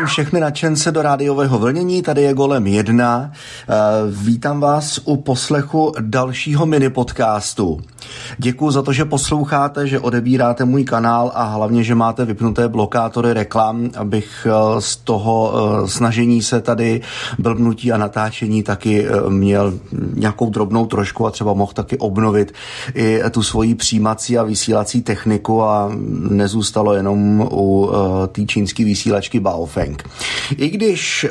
Zdravím všechny nadšence do rádiového vlnění, tady je Golem 1. Vítám vás u poslechu dalšího minipodcastu. Děkuju za to, že posloucháte, že odebíráte můj kanál a hlavně, že máte vypnuté blokátory reklam, abych z toho snažení se tady blbnutí a natáčení taky měl nějakou drobnou trošku a třeba mohl taky obnovit i tu svoji přijímací a vysílací techniku a nezůstalo jenom u té čínské vysílačky Baofeng. I když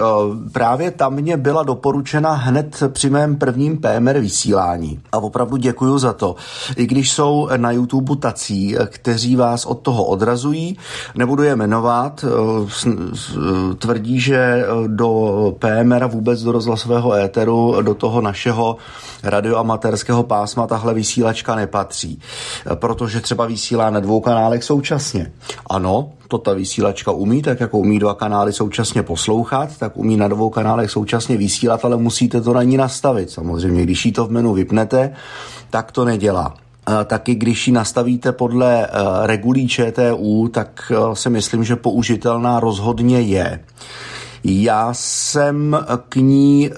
právě tam mě byla doporučena hned při mém prvním PMR vysílání a opravdu děkuju za to, i když jsou na YouTube tací, kteří vás od toho odrazují, nebudu je jmenovat, tvrdí, že do PMR vůbec do rozhlasového éteru, do toho našeho radioamatérského pásma tahle vysílačka nepatří, protože třeba vysílá na dvou kanálech současně. Ano, to ta vysílačka umí, tak jako umí dva kanály současně poslouchat, tak umí na dvou kanálech současně vysílat, ale musíte to na ní nastavit. Samozřejmě, když jí to v menu vypnete, tak to nedělá. Taky když ji nastavíte podle regulí ČTU, tak si myslím, že použitelná rozhodně je. Já jsem k ní,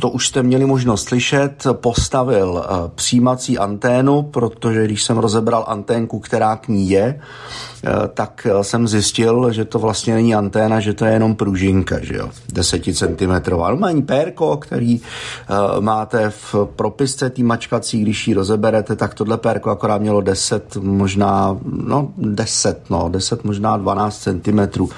to už jste měli možnost slyšet, postavil přijímací anténu, protože když jsem rozebral anténku, která k ní je, tak jsem zjistil, že to vlastně není anténa, že to je jenom pružinka, že jo, 10 centimetrová. No, má pérko, který máte v propisce tý mačkací, když ji rozeberete, tak tohle pérko akorát mělo 10, možná 12 centimetrů.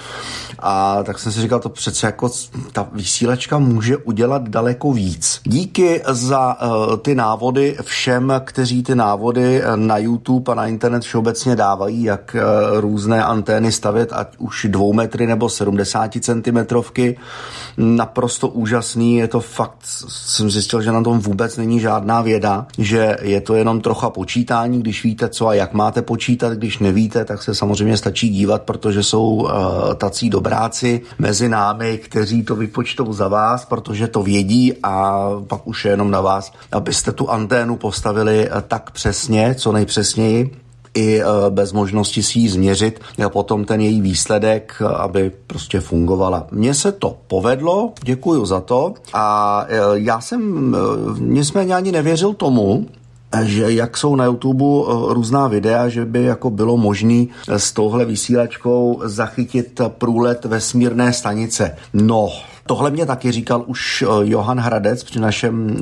A tak jsem si říkal, to přece jako ta vysílačka může udělat daleko víc. Díky za ty návody všem, kteří ty návody na YouTube a na internet všeobecně dávají, jak různé antény stavět, ať už 2 metry nebo 70 centimetrovky. Naprosto úžasný, je to fakt, jsem zjistil, že na tom vůbec není žádná věda, že je to jenom trocha počítání, když víte co a jak máte počítat, když nevíte, tak se samozřejmě stačí dívat, protože jsou tací dobráci mezi námi, kteří to vypočtou za vás, protože to vědí a pak už je jenom na vás, abyste tu anténu postavili tak přesně, co nejpřesněji, i bez možnosti si ji změřit a potom ten její výsledek, aby prostě fungovala. Mně se to povedlo, děkuju za to a já jsem nicméně ani nevěřil tomu, že jak jsou na YouTube různá videa, že by jako bylo možné s touhle vysílačkou zachytit průlet vesmírné stanice. No, tohle mě taky říkal už Johan Hradec při našem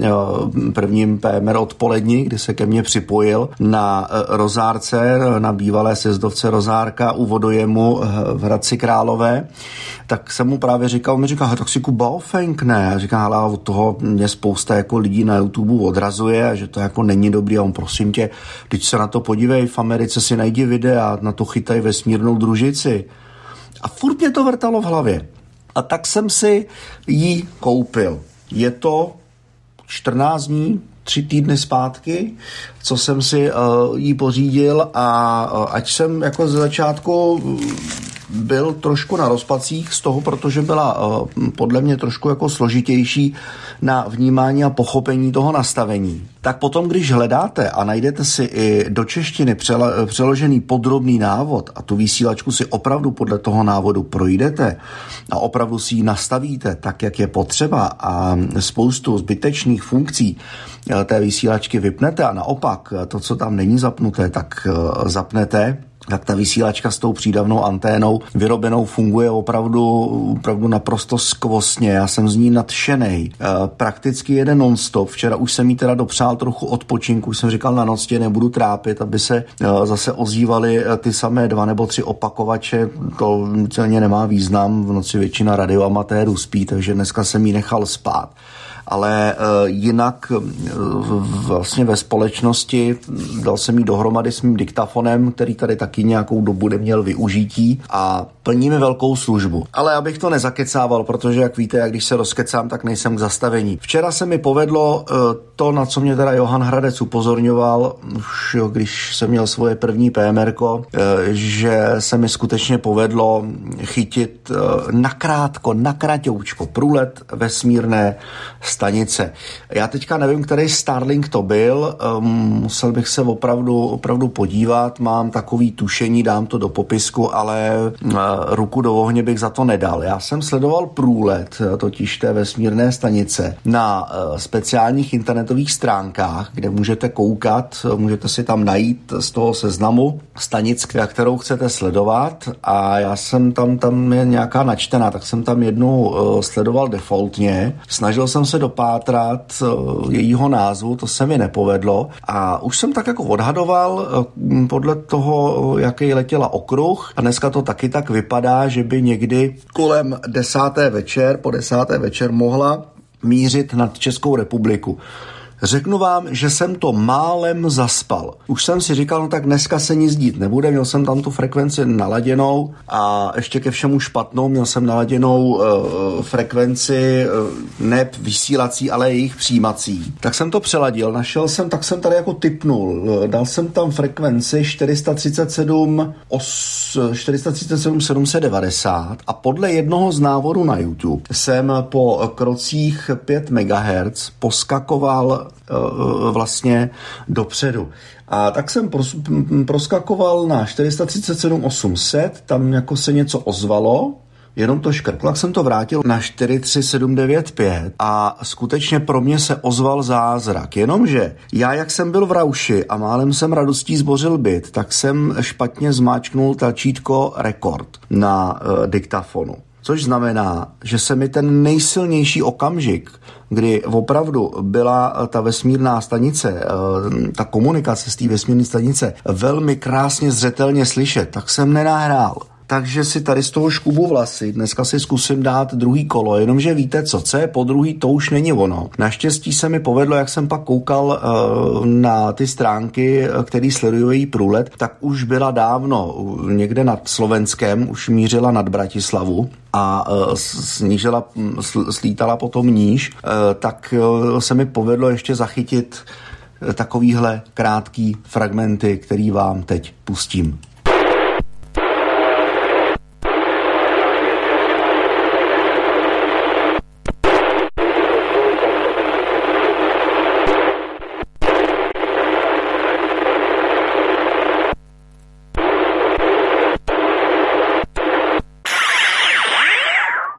prvním PMR odpolední, kdy se ke mně připojil na Rozárce, na bývalé sjezdovce Rozárka u vodojemu v Hradci Králové. Tak jsem mu právě říkal, mi říká, tak si Baofeng ne. A říká, ale od toho mě spousta jako lidí na YouTube odrazuje a že to jako není dobrý. A on, prosím tě, teď se na to podívej, v Americe si najdi videa, na to chytaj vesmírnou družici. A furt mě to vrtalo v hlavě. A tak jsem si ji koupil. Je to 14 dní, 3 týdny zpátky, co jsem si ji pořídil a ať jsem jako ze začátku byl trošku na rozpacích z toho, protože byla podle mě trošku jako složitější na vnímání a pochopení toho nastavení. Tak potom, když hledáte a najdete si i do češtiny přeložený podrobný návod a tu vysílačku si opravdu podle toho návodu projdete a opravdu si ji nastavíte tak, jak je potřeba a spoustu zbytečných funkcí té vysílačky vypnete a naopak to, co tam není zapnuté, tak zapnete, tak ta vysílačka s tou přídavnou anténou vyrobenou funguje opravdu naprosto skvostně. Já jsem z ní nadšenej. Prakticky jede non-stop. Včera už jsem jí teda dopřál trochu odpočinku. Už jsem říkal, na noc tě nebudu trápit, aby se zase ozývaly ty samé 2 nebo 3 opakovače. To celně nemá význam. V noci většina radioamatérů spí, takže dneska jsem jí nechal spát. Ale jinak vlastně ve společnosti dal jsem jí dohromady s mým diktafonem, který tady taky nějakou dobu neměl využití a plní mi velkou službu. Ale abych to nezakecával, protože jak víte, jak když se rozkecám, tak nejsem k zastavení. Včera se mi povedlo to, na co mě teda Johan Hradec upozorňoval, už když jsem měl svoje první PMR-ko, že se mi skutečně povedlo chytit nakrátko, průlet vesmírné stanice. Já teďka nevím, který Starlink to byl, musel bych se opravdu podívat, mám takový tušení, dám to do popisku, ale ruku do ohně bych za to nedal. Já jsem sledoval průlet totiž té vesmírné stanice na speciálních internetových stránkách, kde můžete koukat, můžete si tam najít z toho seznamu stanic, kterou chcete sledovat, a já jsem tam je nějaká načtená, tak jsem tam jednu sledoval defaultně. Snažil jsem se dopátrat jejího názvu, to se mi nepovedlo a už jsem tak jako odhadoval podle toho, jaký letěla okruh, a dneska to taky tak vypadá, že by někdy kolem 10:00 večer mohla mířit nad Českou republiku. Řeknu vám, že jsem to málem zaspal. Už jsem si říkal, no tak dneska se nic dít nebude, měl jsem tam tu frekvenci naladěnou a ještě ke všemu špatnou, měl jsem naladěnou frekvenci ne vysílací, ale jejich přijímací. Tak jsem to přeladil, našel jsem, tak jsem tady jako tipnul, dal jsem tam frekvenci 437 790 a podle jednoho z návodů na YouTube jsem po krocích 5 MHz poskakoval vlastně dopředu. A tak jsem proskakoval na 437 800, tam jako se něco ozvalo, jenom to škrtlo, tak jsem to vrátil na 43795 a skutečně pro mě se ozval zázrak. Jenomže já, jak jsem byl v rauši a málem jsem radostí zbořil byt, tak jsem špatně zmáčknul tlačítko rekord na diktafonu. Což znamená, že se mi ten nejsilnější okamžik, kdy opravdu byla ta vesmírná stanice, ta komunikace z té vesmírné stanice velmi krásně zřetelně slyšet, tak jsem nenahrál. Takže si tady z toho škubu vlasy, dneska si zkusím dát druhý kolo, jenomže víte co je po druhý, to už není ono. Naštěstí se mi povedlo, jak jsem pak koukal na ty stránky, který sledují její průlet, tak už byla dávno někde nad Slovenskem, už mířila nad Bratislavu a slítala potom níž, tak se mi povedlo ještě zachytit takovýhle krátký fragmenty, který vám teď pustím.